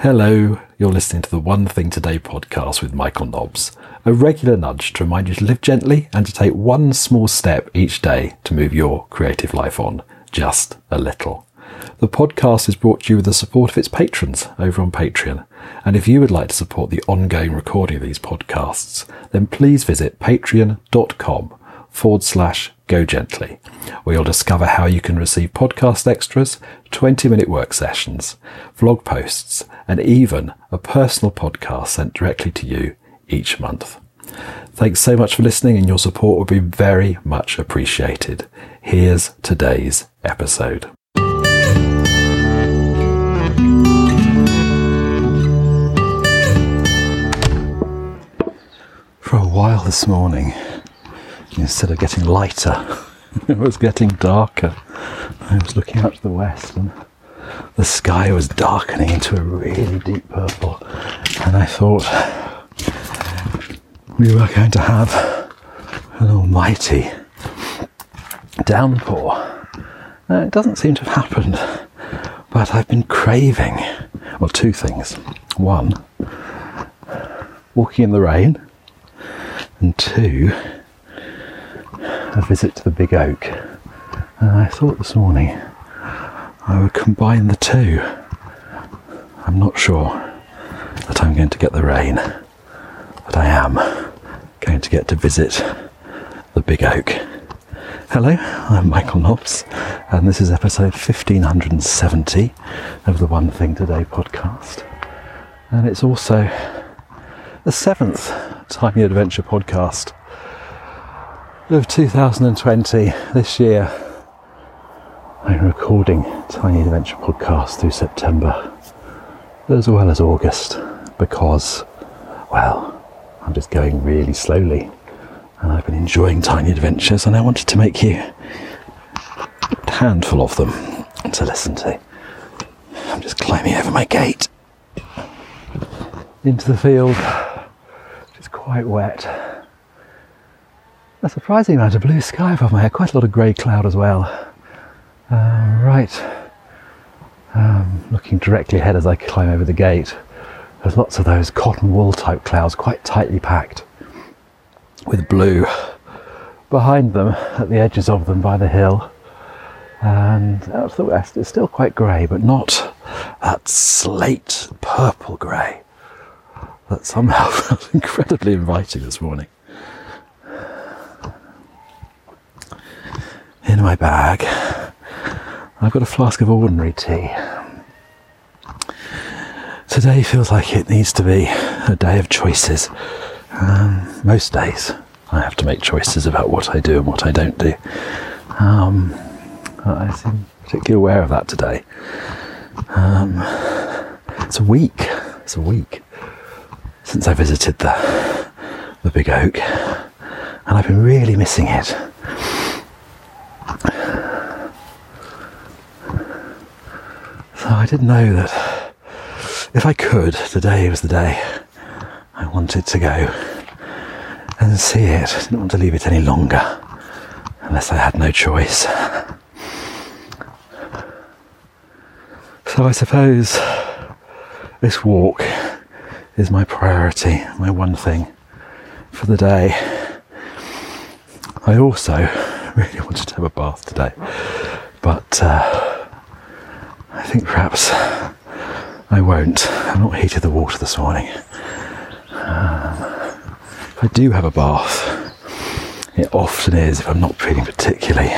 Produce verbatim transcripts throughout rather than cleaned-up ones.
Hello, you're listening to the One Thing Today podcast with Michael Nobbs, a regular nudge to remind you to live gently and to take one small step each day to move your creative life on, just a little. The podcast is brought to you with the support of its patrons over on Patreon, and if you would like to support the ongoing recording of these podcasts, then please visit patreon.com forward slash go gently, where you'll discover how you can receive podcast extras, twenty minute work sessions, vlog posts, and even a personal podcast sent directly to you each month. Thanks so much for listening, and your support would be very much appreciated. Here's today's episode. For a while this morning, instead of getting lighter, it was getting darker. I was looking out to the west and the sky was darkening into a really deep purple, and I thought we were going to have an almighty downpour. Now, it doesn't seem to have happened, but I've been craving, well, two things. One, walking in the rain, and two, a visit to the Big Oak. And I thought this morning I would combine the two. I'm not sure that I'm going to get the rain, but I am going to get to visit the Big Oak. Hello, I'm Michael Nobbs, and this is episode fifteen seventy of the One Thing Today podcast. And it's also the seventh Tiny Adventure podcast of two thousand twenty. This year I'm recording Tiny Adventure podcast through September as well as August, because, well, I'm just going really slowly and I've been enjoying Tiny Adventures, and I wanted to make you a handful of them to listen to. I'm just climbing over my gate into the field, which is quite wet. A surprising amount of blue sky above my head, quite a lot of grey cloud as well. Uh, right, um, looking directly ahead as I climb over the gate, there's lots of those cotton wool type clouds, quite tightly packed with blue behind them, at the edges of them by the hill. And out to the west, it's still quite grey, but not that slate purple grey that somehow felt incredibly inviting this morning. In my bag, I've got a flask of ordinary tea. Today feels like it needs to be a day of choices. Um, most days I have to make choices about what I do and what I don't do. Um, I seem particularly aware of that today. Um, it's a week, it's a week since I visited the, the Big Oak, and I've been really missing it. So I didn't know that if I could, today was the day I wanted to go and see it. I didn't want to leave it any longer unless I had no choice. So I suppose this walk is my priority, my one thing for the day. I also really wanted to have a bath today, but uh, I think perhaps I won't. I've not heated the water this morning. Um, if I do have a bath, it often is, if I'm not feeling particularly,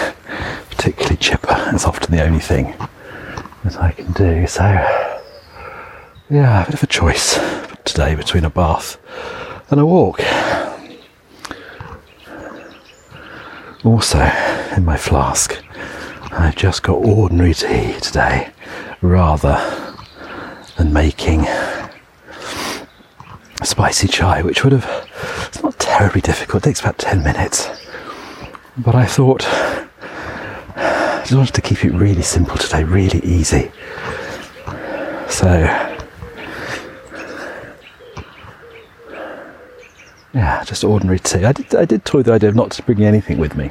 particularly chipper, it's often the only thing that I can do. So, yeah, a bit of a choice today between a bath and a walk. Also, in my flask, I've just got ordinary tea today, rather than making spicy chai, which would have, it's not terribly difficult, it takes about ten minutes. But I thought, I just wanted to keep it really simple today, really easy. So, yeah, just ordinary tea. I did, I did toy with the idea of not bringing anything with me.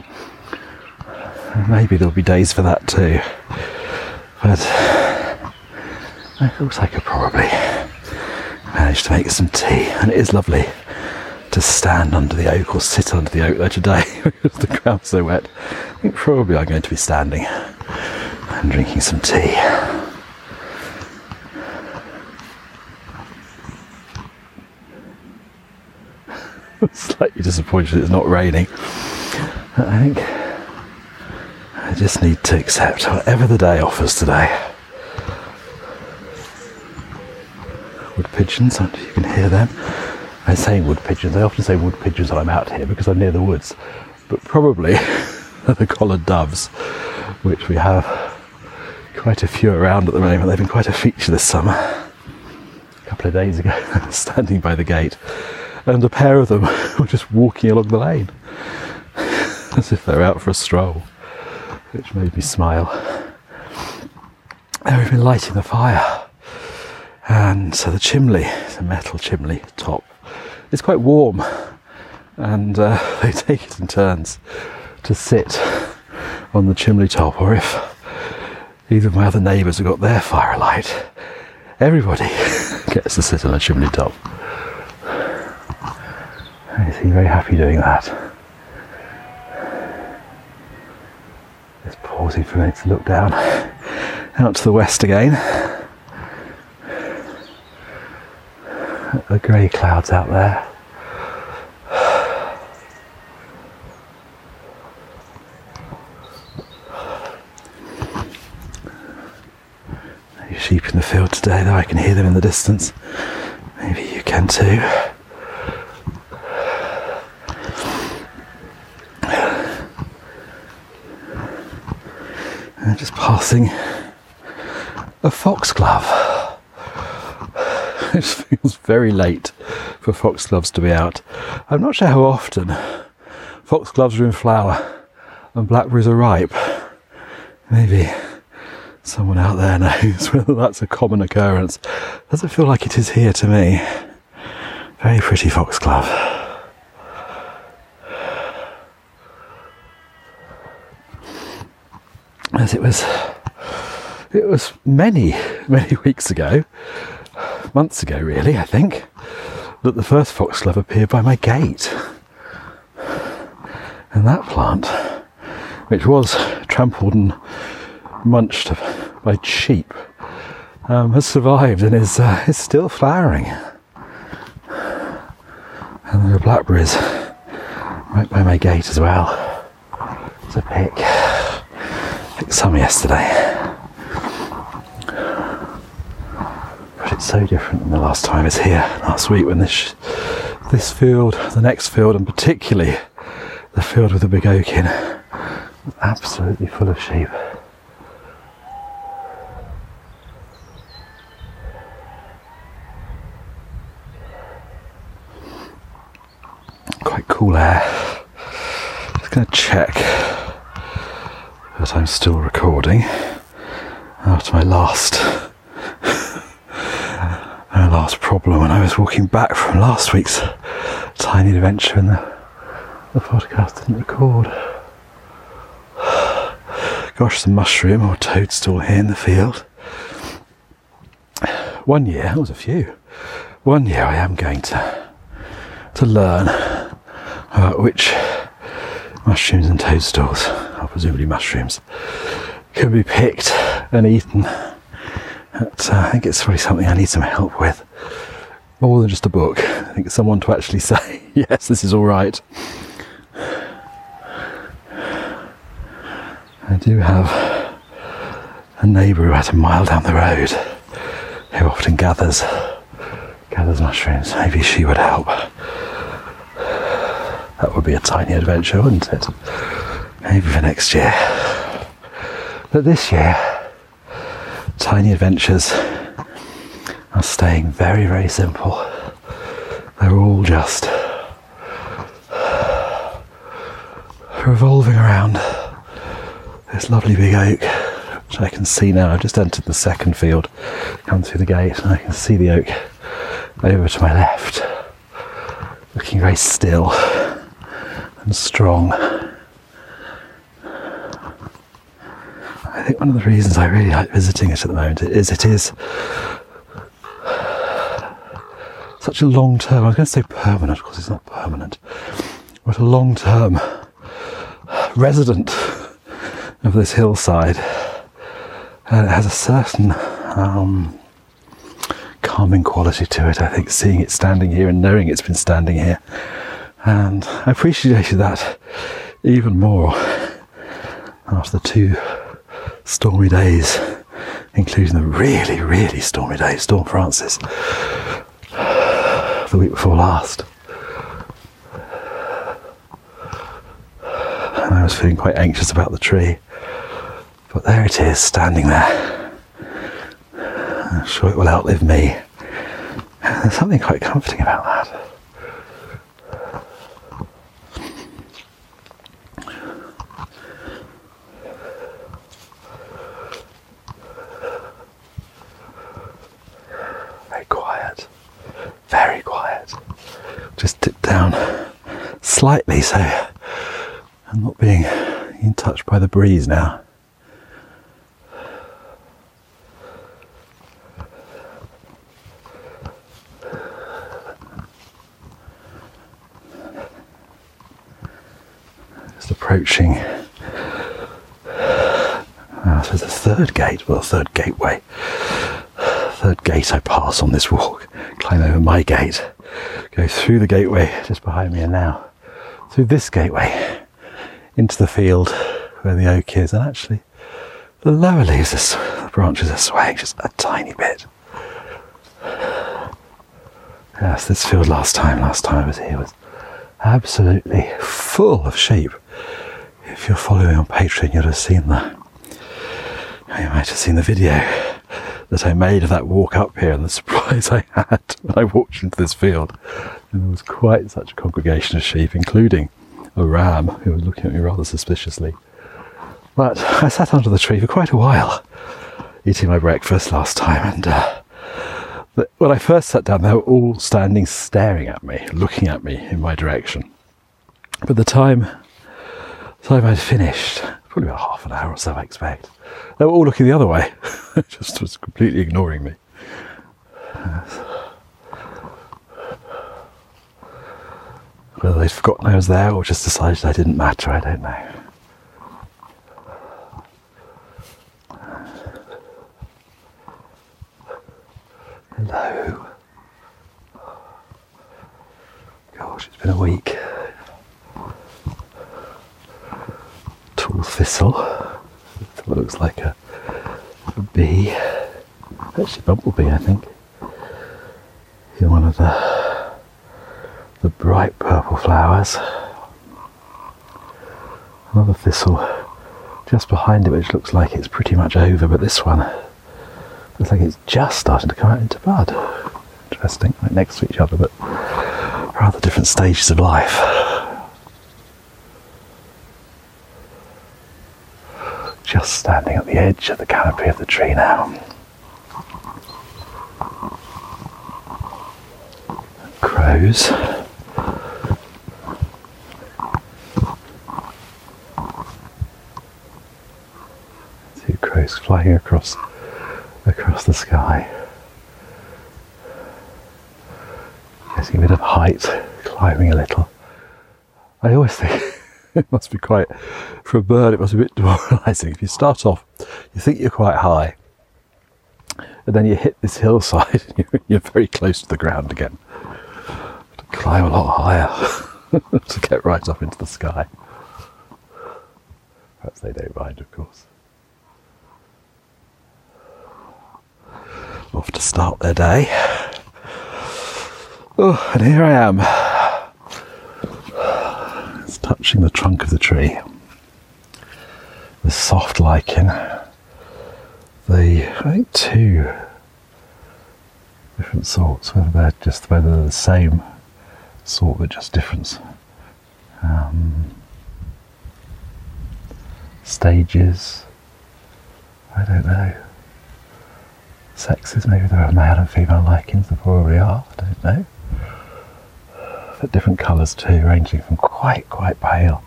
Maybe there'll be days for that too. But I thought I could probably manage to make some tea, and it is lovely to stand under the oak or sit under the oak though today because the ground's so wet. I think probably I'm going to be standing and drinking some tea. I'm slightly disappointed it's not raining. I think I just need to accept whatever the day offers today. Wood pigeons, you can hear them. I say wood pigeons, I often say wood pigeons when I'm out here because I'm near the woods, but probably the collared doves, which we have quite a few around at the moment. They've been quite a feature this summer. A couple of days ago, standing by the gate, and a pair of them were just walking along the lane as if they were out for a stroll, which made me smile. And we've been lighting the fire, and so the chimney, it's a metal chimney top, it's quite warm, and uh, they take it in turns to sit on the chimney top, or if either of my other neighbours have got their fire alight, everybody gets to sit on a chimney top. They seem very happy doing that. Just pausing for a minute to look down out to the west again. The grey clouds out there. No sheep in the field today, though I can hear them in the distance. Maybe you can too. And just passing a foxglove. It feels very late for foxgloves to be out. I'm not sure how often foxgloves are in flower and blackberries are ripe. Maybe someone out there knows whether that's a common occurrence. Doesn't feel like it is here to me. Very pretty foxglove. As it was, it was many, many weeks ago, months ago really, I think, that the first foxglove appeared by my gate. And that plant, which was trampled and munched by sheep, um, has survived and is uh, is still flowering. And there are blackberries right by my gate as well. It's a pick. Picked some yesterday, but it's so different than the last time I was here last week, when this this field, the next field, and particularly the field with the big oak in, was absolutely full of sheep. Quite cool air. Just going to check that I'm still recording after my last my last problem when I was walking back from last week's Tiny Adventure, and the, the podcast didn't record. Gosh, the mushroom or toadstool here in the field. One year, that was a few. One year I am going to to learn about which mushrooms and toadstools, or presumably mushrooms, can be picked and eaten. But, uh, I think it's really something I need some help with, more than just a book. I think someone to actually say, yes, this is all right. I do have a neighbour about a mile down the road who often gathers gathers mushrooms. Maybe she would help. That would be a tiny adventure, wouldn't it? Maybe for next year. But this year, tiny adventures are staying very, very simple. They're all just revolving around this lovely big oak, which I can see now. I've just entered the second field, come through the gate, and I can see the oak over to my left, looking very still and strong. I I think one of the reasons I really like visiting it at the moment is it is such a long term, I was going to say permanent, of course it's not permanent, but a long term resident of this hillside. And it has a certain um, calming quality to it, I think, seeing it standing here and knowing it's been standing here. And I appreciated that even more after the two stormy days, including the really, really stormy day, Storm Francis, the week before last. And I was feeling quite anxious about the tree. But there it is, standing there. I'm sure it will outlive me. And there's something quite comforting about that. Very quiet. Very quiet. Just dipped down slightly, so I'm not being in touch by the breeze now. Approaching uh, so the third gate, well, third gateway, third gate I pass on this walk, climb over my gate, go through the gateway just behind me, and now through this gateway into the field where the oak is. And actually the lower leaves, are, the branches are swaying just a tiny bit. Yes, this field last time, last time I was here was absolutely full of sheep. If you're following on Patreon, you'd have seen the, you might have seen the video that I made of that walk up here and the surprise I had when I walked into this field. And there was quite such a congregation of sheep, including a ram who was looking at me rather suspiciously. But I sat under the tree for quite a while, eating my breakfast last time, and uh, when I first sat down, they were all standing staring at me, looking at me in my direction. But the time, time I'd finished, probably about half an hour or so, I expect, they were all looking the other way. Just was completely ignoring me. Whether they'd forgotten I was there or just decided I didn't matter, I don't know. Hello. Gosh, it's been a week. Tall thistle. It looks like a, a bee. Actually, bumblebee, I think. Here's one of the the bright purple flowers. Another thistle just behind it, which looks like it's pretty much over, but this one looks like it's just starting to come out into bud. Interesting, right next to each other, but rather different stages of life. Just standing at the edge of the canopy of the tree now. Crows. Two crows flying across across the sky, getting a bit of height, climbing a little. I always think it must be quite, for a bird it must be a bit demoralising. If you start off, you think you're quite high, and then you hit this hillside and you're very close to the ground again. To climb a lot higher to get right up into the sky. Perhaps they don't mind, of course. Off to start their day. Oh, and here I am. It's touching the trunk of the tree. The soft lichen. The, I think, two different sorts, whether they're just whether they're the same sort but just different um, stages. I don't know. Sexes, maybe there are male and female lichens, there probably are, I don't know. But different colours too, ranging from quite, quite pale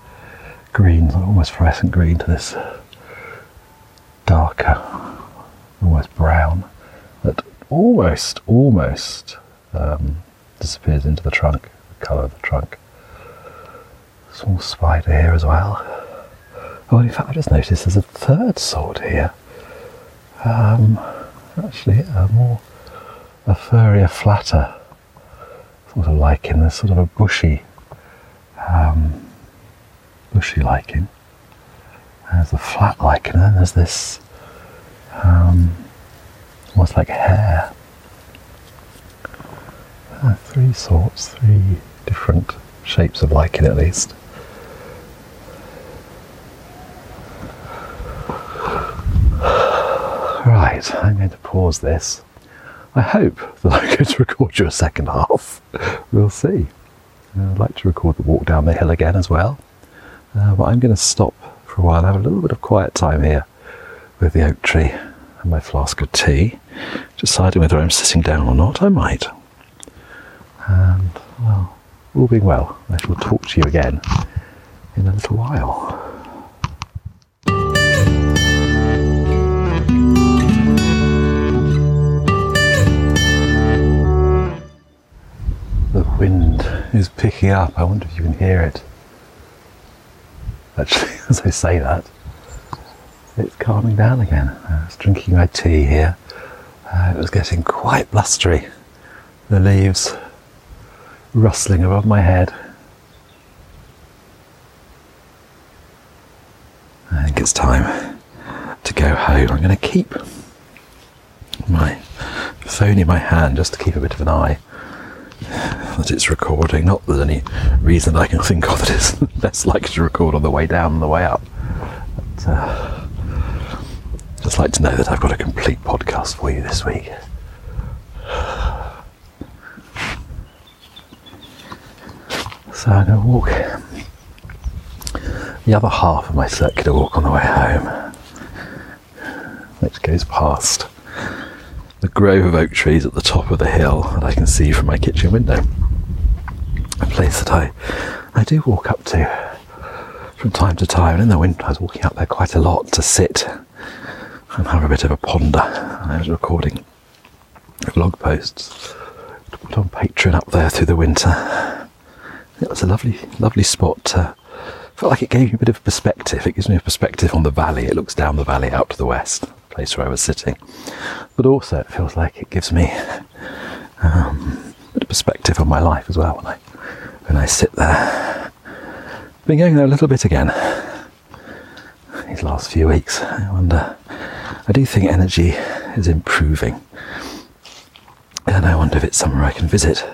green, almost fluorescent green, to this black, almost brown, that almost, almost um, disappears into the trunk, the colour of the trunk. Small spider here as well. Oh, in fact, I just noticed there's a third sort here. Um, actually, a more a furrier, flatter sort of lichen. There's sort of a bushy, um, bushy lichen. There's the flat lichen, and then there's this um, almost like hair. Uh, three sorts, three different shapes of lichen at least. Right, I'm going to pause this. I hope that I'm going to record you a second half. We'll see. I'd like to record the walk down the hill again as well. Uh, but I'm going to stop for a while and have a little bit of quiet time here with the oak tree and my flask of tea. Deciding whether I'm sitting down or not, I might. And, well, all being well, I shall talk to you again in a little while. The wind is picking up. I wonder if you can hear it. Actually, as I say that, it's calming down again. I was drinking my tea here. Uh, it was getting quite blustery. The leaves rustling above my head. I think it's time to go home. I'm going to keep my phone in my hand just to keep a bit of an eye that it's recording. Not that there's any reason I can think of that it's less likely to record on the way down than the way up. But, uh, just like to know that I've got a complete podcast for you this week. So I'm going to walk the other half of my circular walk on the way home, which goes past the grove of oak trees at the top of the hill that I can see from my kitchen window. A place that I, I do walk up to from time to time, and in the winter I was walking up there quite a lot to sit and have a bit of a ponder. I was recording vlog posts to put on Patreon up there through the winter. It was a lovely, lovely spot. Uh, felt like it gave me a bit of perspective. It gives me a perspective on the valley. It looks down the valley out to the west, the place where I was sitting. But also it feels like it gives me um, a bit of perspective on my life as well when I when I sit there. Been going there a little bit again these last few weeks. I wonder. I do think energy is improving, and I wonder if it's somewhere I can visit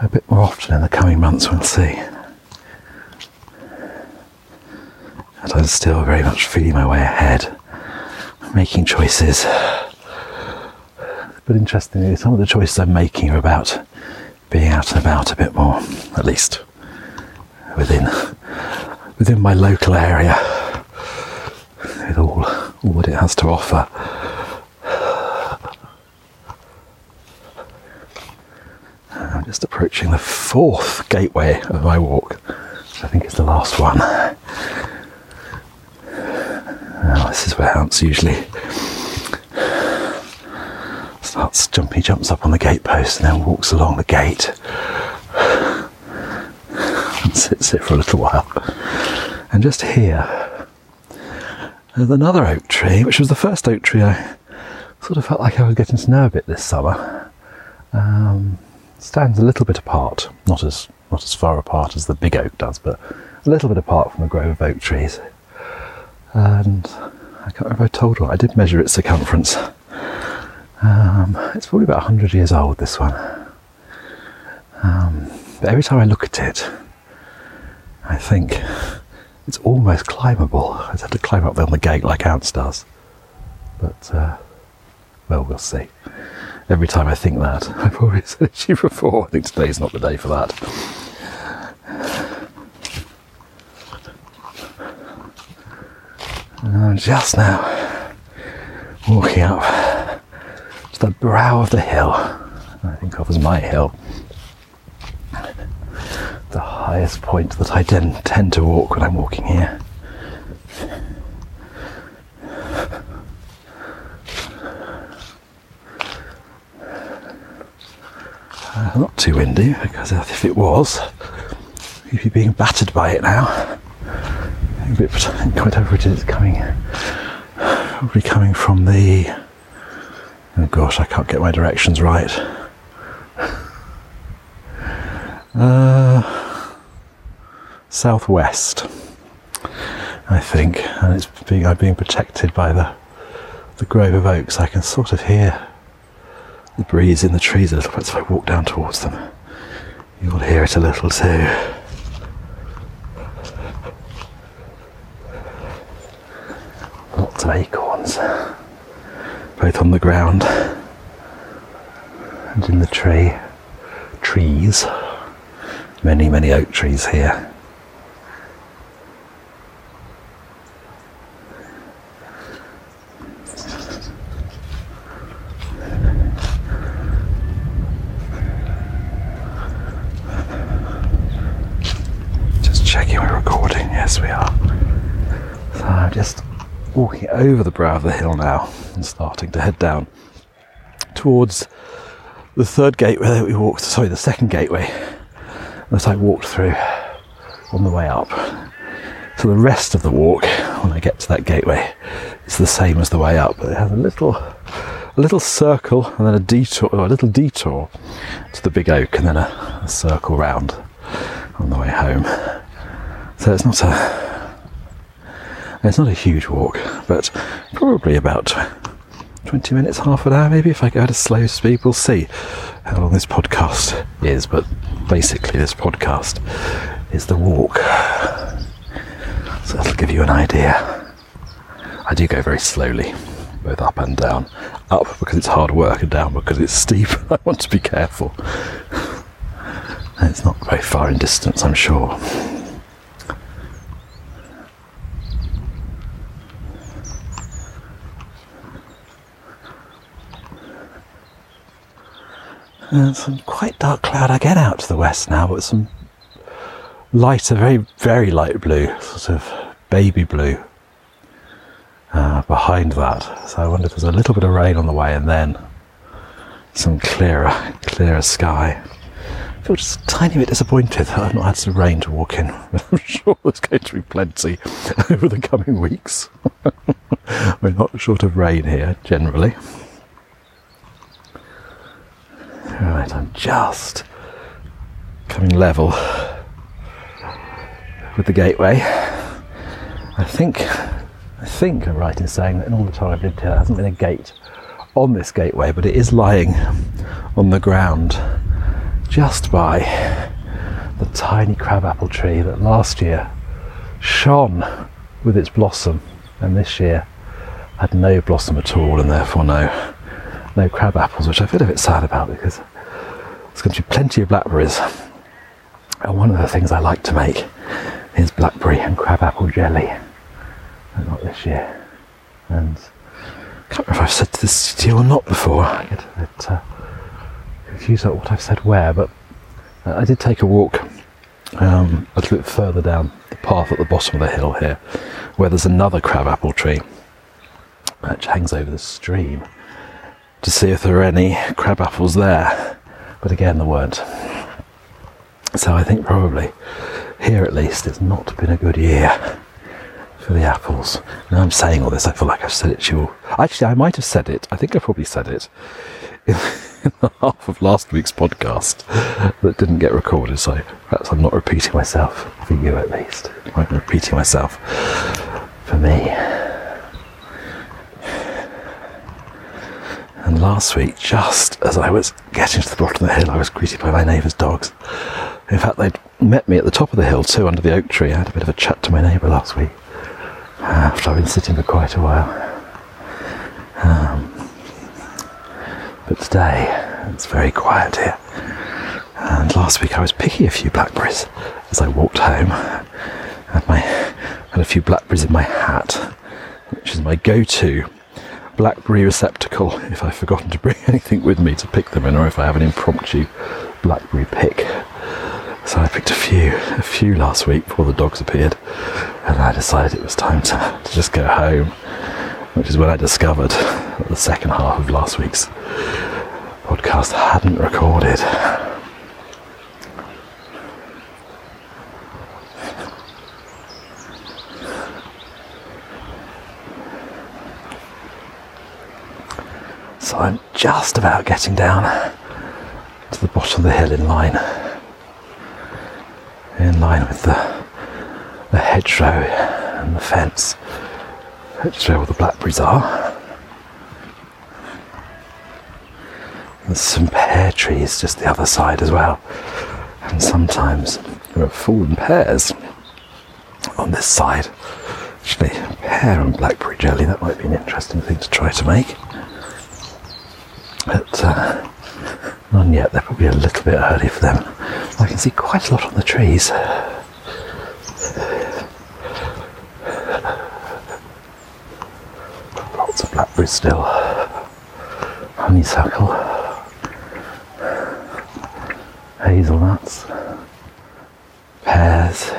a bit more often in the coming months. We'll see. And I'm still very much feeling my way ahead, making choices. But interestingly, some of the choices I'm making are about being out and about a bit more, at least within within my local area, with all, all that it has to offer. I'm just approaching the fourth gateway of my walk, which I think is the last one. Now, this is where Hans usually starts jumping, jumps up on the gatepost and then walks along the gate and sits here for a little while. And just here, there's another oak tree, which was the first oak tree I sort of felt like I was getting to know a bit this summer. Um, stands a little bit apart, not as not as far apart as the big oak does, but a little bit apart from a grove of oak trees. And I can't remember if I told you, I did measure its circumference. Um, it's probably about one hundred years old, this one. Um, but every time I look at it, I think it's almost climbable. I'd have to climb up there on the gate like Ants does. But, uh, well, we'll see. Every time I think that, I've probably said it to you before. I think today's not the day for that. And I'm just now walking up to the brow of the hill I think of as my hill. The highest point that I den- tend to walk when I'm walking here. Uh, not too windy, because if it was, you'd be being battered by it now. But I think whatever it is coming, probably coming from the... Oh gosh, I can't get my directions right. Uh, southwest, I think, and it's being, I'm being protected by the the grove of oaks. I can sort of hear the breeze in the trees a little bit, so I walk down towards them. You'll hear it a little too. Lots of acorns, both on the ground and in the tree. Trees. Many, many oak trees here. Just checking we're recording. Yes, we are. So I'm just walking over the brow of the hill now and starting to head down towards the third gateway that we walked, sorry, the second gateway that I walked through on the way up. So the rest of the walk, when I get to that gateway, is the same as the way up, but it has a little, a little circle and then a detour, or a little detour to the big oak, and then a, a circle round on the way home. So it's not a, it's not a huge walk, but probably about twenty minutes, half an hour maybe, if I go at a slow speed. We'll see how long this podcast is, but basically this podcast is the walk, so that'll give you an idea. I do go very slowly, both up and down. Up because it's hard work, and down because it's steep. I want to be careful, and it's not very far in distance, I'm sure. And some quite dark cloud again out to the west now, but some lighter, very, very light blue, sort of baby blue uh, behind that. So I wonder if there's a little bit of rain on the way, and then some clearer, clearer sky. I feel just a tiny bit disappointed that I've not had some rain to walk in. I'm sure there's going to be plenty over the coming weeks. We're not short of rain here, generally. Right, I'm just coming level with the gateway. I think, I think I'm right in saying that in all the time I've lived here, there hasn't been a gate on this gateway, but it is lying on the ground just by the tiny crabapple tree that last year shone with its blossom, and this year had no blossom at all, and therefore no. No crab apples, which I feel a bit sad about, because there's going to be plenty of blackberries. And one of the things I like to make is blackberry and crab apple jelly. But not this year. And I can't remember if I've said this to you or not before. I get a bit uh, confused about what I've said where, but uh, I did take a walk um, a little bit further down the path at the bottom of the hill here, where there's another crab apple tree which hangs over the stream, to see if there were any crab apples there, but again there weren't. So I think probably here at least it's not been a good year for the apples. Now I'm saying all this, I feel like I've said it to you all. Actually, I might have said it, I think I probably said it in the half of last week's podcast that didn't get recorded, so perhaps I'm not repeating myself for you at least. I'm repeating myself for me. And last week, just as I was getting to the bottom of the hill, I was greeted by my neighbour's dogs. In fact, they'd met me at the top of the hill too, under the oak tree. I had a bit of a chat to my neighbour last week, uh, after I've been sitting for quite a while. Um, but today, it's very quiet here. And last week I was picking a few blackberries as I walked home. I had, my, had a few blackberries in my hat, which is my go-to blackberry receptacle if I've forgotten to bring anything with me to pick them in, or if I have an impromptu blackberry pick. So I picked a few a few last week before the dogs appeared, and I decided it was time to, to just go home, which is when I discovered that the second half of last week's podcast hadn't recorded. just about getting down to the bottom of the hill in line. In line with the, the hedgerow and the fence. Hedgerow where the blackberries are. There's some pear trees just the other side as well. And sometimes there are fallen pears on this side. Actually, pear and blackberry jelly, that might be an interesting thing to try to make. But uh, none yet, they're probably a little bit early for them. I can see quite a lot on the trees. Lots of blackberries still. Honeysuckle. Hazelnuts. Pears.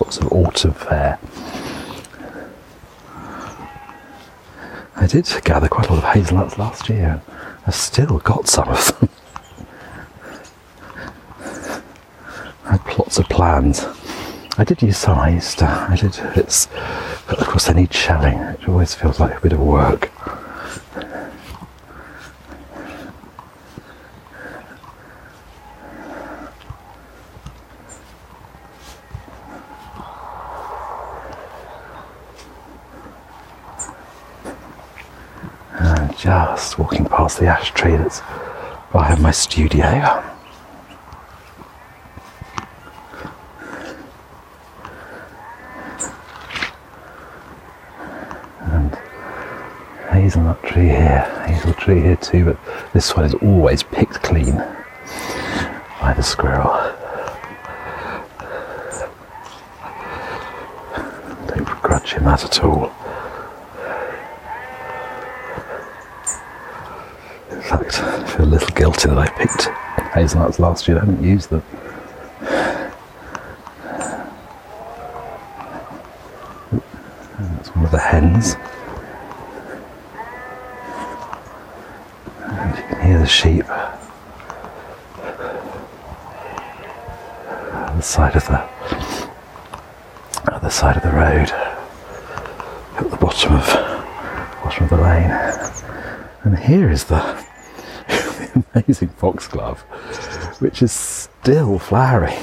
Lots of autumn fare. I did gather quite a lot of hazelnuts last year. I've still got some of them. I had plots of plans. I did use some, I used to, I did, it's, but of course they need shelling. It always feels like a bit of work. Just walking past the ash tree that's behind my studio. And hazelnut tree here, hazel tree here too, but this one is always picked clean by the squirrel. Don't begrudge him that at all. In fact, I feel a little guilty that I picked hazelnuts last year and I haven't used them. And that's one of the hens. And you can hear the sheep on the side of the other side of the road at the bottom of bottom of the lane. And here is the amazing foxglove, which is still flowering.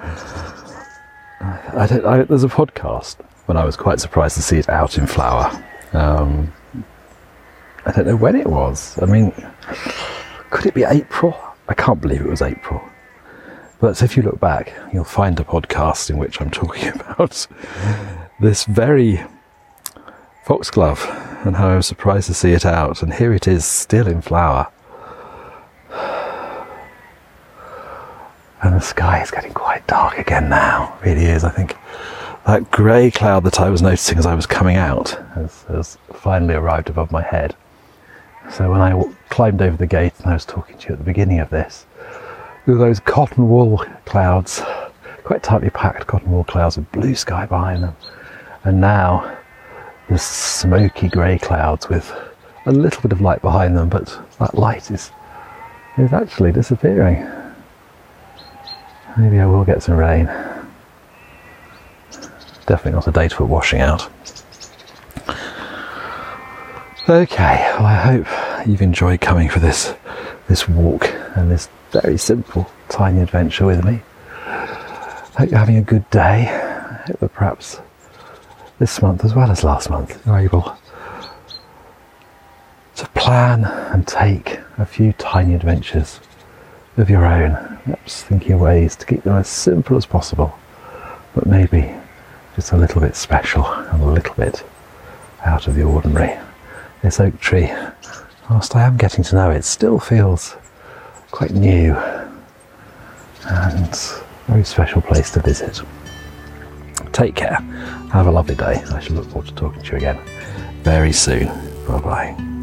I don't, I, there's a podcast when I was quite surprised to see it out in flower. Um, I don't know when it was. I mean, could it be April? I can't believe it was April. But if you look back, you'll find a podcast in which I'm talking about this very foxglove and how I was surprised to see it out. And here it is, still in flower. And the sky is getting quite dark again now. It really is. I think that grey cloud that I was noticing as I was coming out has, has finally arrived above my head. So when I w- climbed over the gate and I was talking to you at the beginning of this, there were those cotton wool clouds, quite tightly packed cotton wool clouds with blue sky behind them. And now there's smoky grey clouds with a little bit of light behind them, but that light is is actually disappearing. Maybe I will get some rain. Definitely not a date for washing out. Okay, well, I hope you've enjoyed coming for this this walk and this very simple tiny adventure with me. I hope you're having a good day. I hope that perhaps this month as well as last month you're able to plan and take a few tiny adventures of your own, perhaps thinking of ways to keep them as simple as possible, but maybe just a little bit special and a little bit out of the ordinary. This oak tree, whilst I am getting to know it, still feels quite new and a very special place to visit. Take care, have a lovely day. I shall look forward to talking to you again very soon. Bye bye.